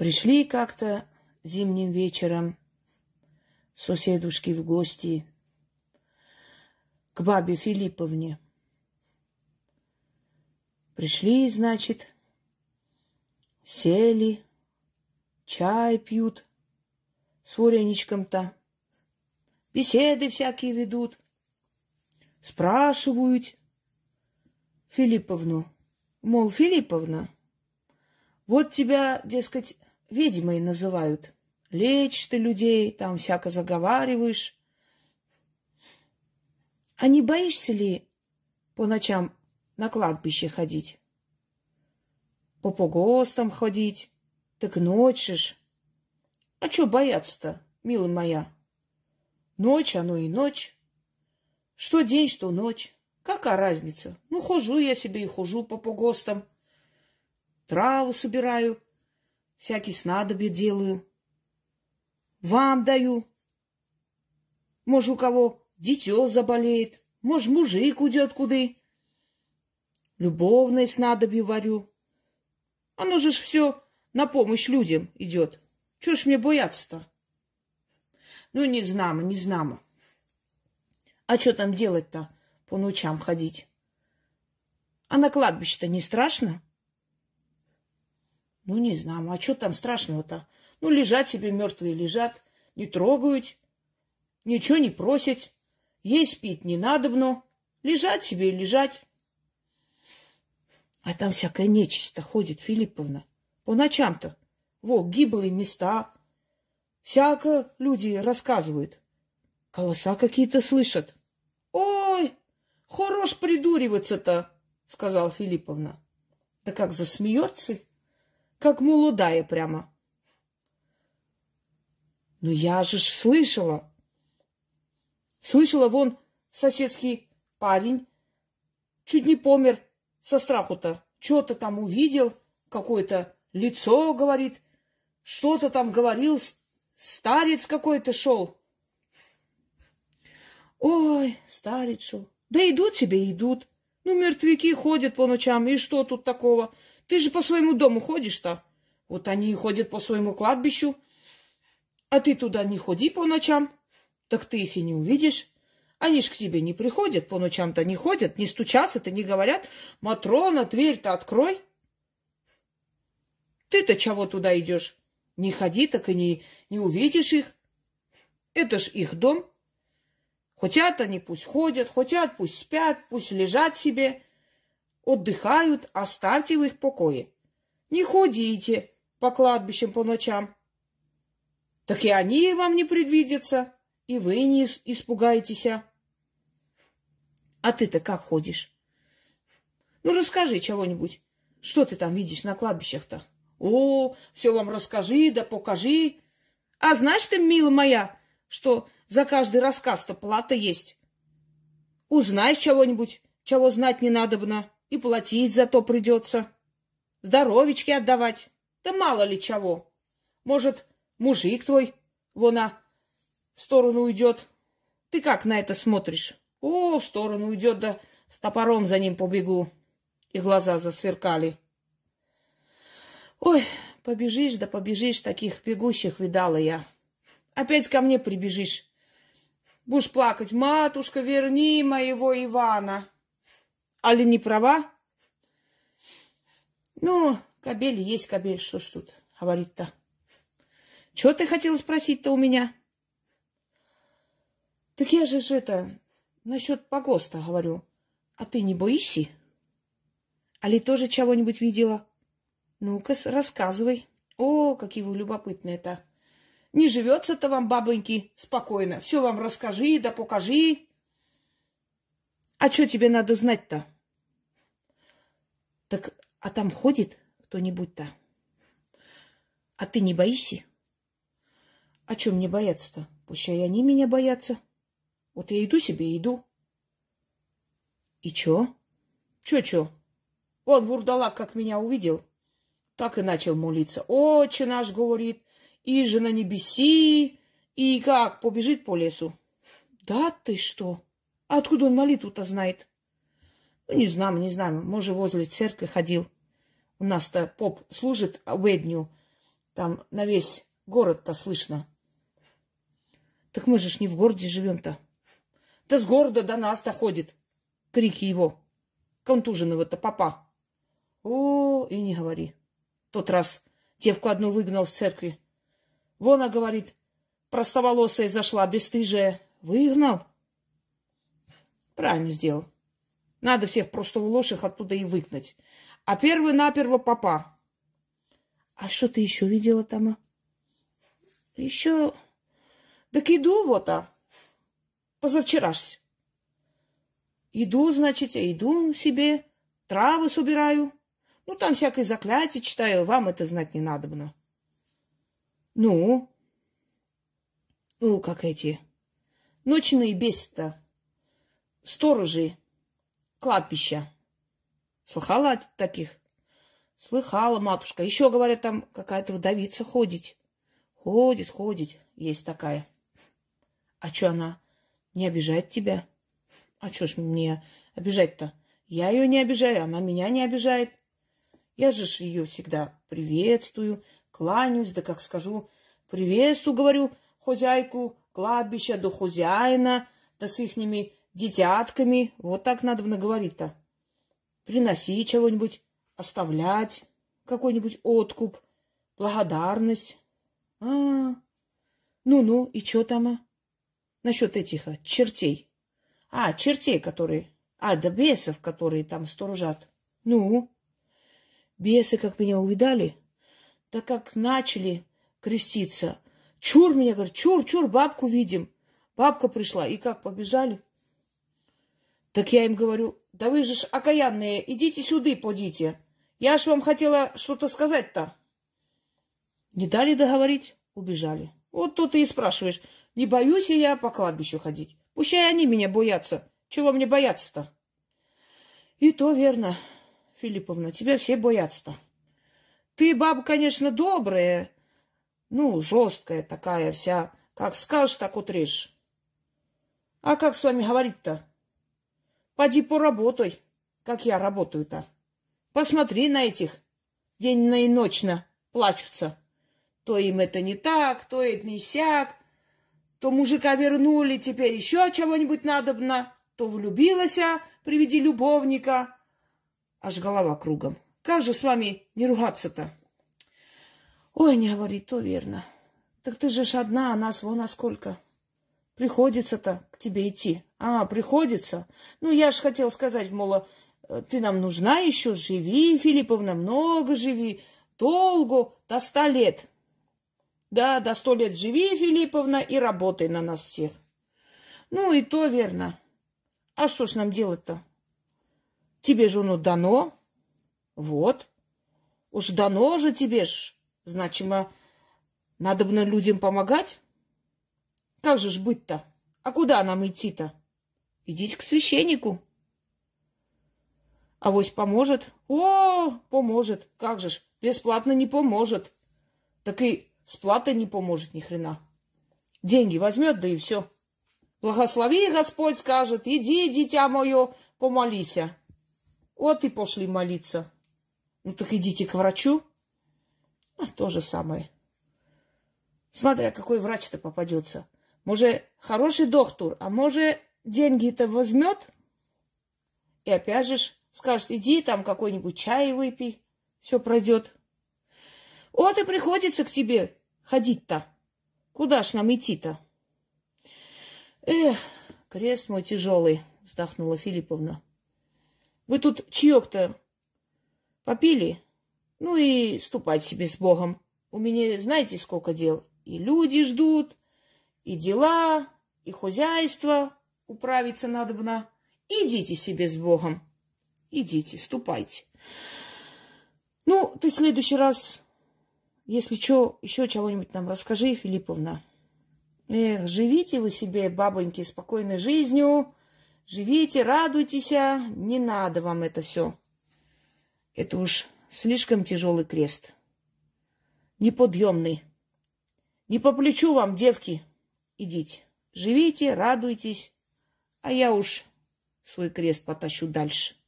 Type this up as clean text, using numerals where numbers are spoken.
Пришли как-то зимним вечером соседушки в гости к бабе Филипповне. Пришли, значит, сели, чай пьют с вареничком-то, беседы всякие ведут, спрашивают Филипповну, мол, Филипповна, вот тебя, дескать, ведьмой называют, лечишь ты людей, там всяко заговариваешь. А не боишься ли по ночам на кладбище ходить, по погостам ходить, так ночишь? А чё бояться-то, милая моя? Ночь, оно и ночь. Что день, что ночь. Какая разница? Ну, хожу я себе и хожу по погостам. Траву собираю, всякие снадобья делаю. Вам даю. Может, у кого дитё заболеет, может, мужик уйдет куды. Любовное снадобье варю. Оно же ж все на помощь людям идет. Чего ж мне бояться-то? Ну, не знамо. А что там делать-то, по ночам ходить? А на кладбище-то не страшно? Ну, не знамо. А что там страшного-то? Ну, лежат себе мертвые, лежат, не трогают, ничего не просят, есть пить не надобно, лежать себе и лежать. А там всякая нечисть-то ходит, Филипповна. По ночам-то. Во, гиблые места. Всяко люди рассказывают. Голоса какие-то слышат. Ой, хорош придуриваться-то, сказала Филипповна. Да как засмеется, как молодая прямо. Ну я же ж слышала. Слышала, вон соседский парень чуть не помер со страху-то. Что-то там увидел, какое-то лицо, говорит, что-то там говорил, старец какой-то шел. Ой, старец шел. Да идут себе, идут. Ну, мертвяки ходят по ночам, и что тут такого? Ты же по своему дому ходишь-то. Вот они и ходят по своему кладбищу. А ты туда не ходи по ночам, так ты их и не увидишь. Они ж к тебе не приходят, по ночам-то не ходят, не стучатся-то, не говорят. Матрона, дверь-то открой. Ты-то чего туда идешь? Не ходи, так и не увидишь их. Это ж их дом. Хотят они, пусть ходят, хотят, пусть спят, пусть лежат себе, отдыхают, оставьте в их покое. Не ходите по кладбищам по ночам. Так и они вам не предвидятся, и вы не испугаетесь. А ты-то как ходишь? Ну, расскажи чего-нибудь. Что ты там видишь на кладбищах-то? О, все вам расскажи, да покажи. А знаешь ты, милая моя, что за каждый рассказ-то плата есть? Узнаешь чего-нибудь, чего знать не надобно, и платить зато придется. Здоровички отдавать, да мало ли чего. Может, мужик твой вон в сторону уйдет. Ты как на это смотришь? О, в сторону уйдет, да с топором за ним побегу. И глаза засверкали. Ой, побежишь, да побежишь, таких бегущих видала я. Опять ко мне прибежишь. Будешь плакать, матушка, верни моего Ивана. Али не права? Ну, кобель есть кобель, что ж тут говорит-то. Чего ты хотела спросить-то у меня? Так я же насчет погоста говорю. А ты не боишься? Али тоже чего-нибудь видела? Ну-ка, рассказывай. О, какие вы любопытные-то. Не живется-то вам, бабоньки, спокойно. Все вам расскажи, да покажи. А что тебе надо знать-то? Так, а там ходит кто-нибудь-то? А ты не боишься? А чем мне бояться-то? Пусть и они меня боятся. Вот я иду себе, иду. И чё? Чё? Он, вурдалак, как меня увидел, так и начал молиться. Отче наш, говорит, и же на небеси, и как побежит по лесу. Да ты что? А откуда он молитву-то знает? Ну, не знаю. Может, возле церкви ходил. У нас-то поп служит обедню Там на весь город-то слышно. Так мы же ж не в городе живем-то. Да с города до нас-то ходит. Крики его. Контуженного-то папа. О, и не говори. Тот раз девку одну выгнал с церкви. Вон, а говорит, простоволосая зашла, бесстыжая. Выгнал? Правильно сделал. Надо всех просто улоших оттуда и выгнать. А первый-наперво папа. А что ты еще видела там? Еще... Так иду вот, позавчерашься. Иду, значит, иду себе, травы собираю. Ну, там всякое заклятие читаю, вам это знать не надобно. Ну, как эти ночные бесы-то, сторожи кладбища. Слыхала от таких? Слыхала, матушка. Еще, говорят, там какая-то вдовица ходит. Ходит, есть такая. А что она не обижает тебя? А что ж мне обижать-то? Я ее не обижаю, она меня не обижает. Я же ж ее всегда приветствую, кланяюсь, да как скажу, приветствую, говорю, хозяйку кладбища, до хозяина, да с ихними детятками. Вот так надо бы наговорить-то. Приноси чего-нибудь, оставлять, какой-нибудь откуп, благодарность. Ну, и что там? Насчет этих чертей. Чертей, которые... Да бесов, которые там сторожат. Ну, бесы, как меня увидали, да как начали креститься. Чур меня, говорит, чур, бабку видим. Бабка пришла, и как побежали. Так я им говорю, да вы же ж окаянные, идите сюда, подите. Я ж вам хотела что-то сказать-то. Не дали договорить, убежали. Вот тут и спрашиваешь, не боюсь я по кладбищу ходить. Пущай они меня боятся. Чего мне бояться-то? И то верно, Филипповна, тебя все боятся-то. Ты, баба, конечно, добрая, жесткая такая вся. Как скажешь, так утрешь. А как с вами говорить-то? Поди поработай, как я работаю-то. Посмотри на этих денно и ночно плачутся. То им это не так, то это не сяк, то мужика вернули, теперь еще чего-нибудь надобно, то влюбилась, приведи любовника. Аж голова кругом. Как же с вами не ругаться-то? Ой, не говори, то верно. Так ты же ж одна, а нас вон насколько. Приходится-то к тебе идти. Приходится. Я ж хотел сказать, мол, ты нам нужна еще, живи, Филипповна, много живи, долго, до 100 лет. Да, до 100 лет живи, Филипповна, и работай на нас всех. Ну, и то верно. А что ж нам делать-то? Тебе же оно дано. Вот. Уж дано же тебе ж. Значимо, надо бы людям помогать. Как же ж быть-то? А куда нам идти-то? Идите к священнику. Авось поможет. Поможет. Как же ж, бесплатно не поможет. Так и... С платой не поможет ни хрена. Деньги возьмет, да и все. Благослови, Господь, скажет, иди, дитя мое, помолися. Вот и пошли молиться. Так идите к врачу. То же самое. Смотря какой врач-то попадется. Может, хороший доктор, а может, деньги-то возьмет. И опять же скажет, иди там какой-нибудь чай выпей. Все пройдет. Вот и приходится к тебе ходить-то. Куда ж нам идти-то? Эх, крест мой тяжелый, вздохнула Филипповна. Вы тут чаек-то попили? И ступать себе с Богом. У меня, знаете, сколько дел. И люди ждут, и дела, и хозяйство управиться надобно. Идите себе с Богом. Идите, ступайте. Ты в следующий раз... Если что, еще чего-нибудь нам расскажи, Филипповна. Эх, живите вы себе, бабоньки, спокойной жизнью. Живите, радуйтесь. Не надо вам это все. Это уж слишком тяжелый крест. Неподъемный. Не по плечу вам, девки. Идите. Живите, радуйтесь. А я уж свой крест потащу дальше.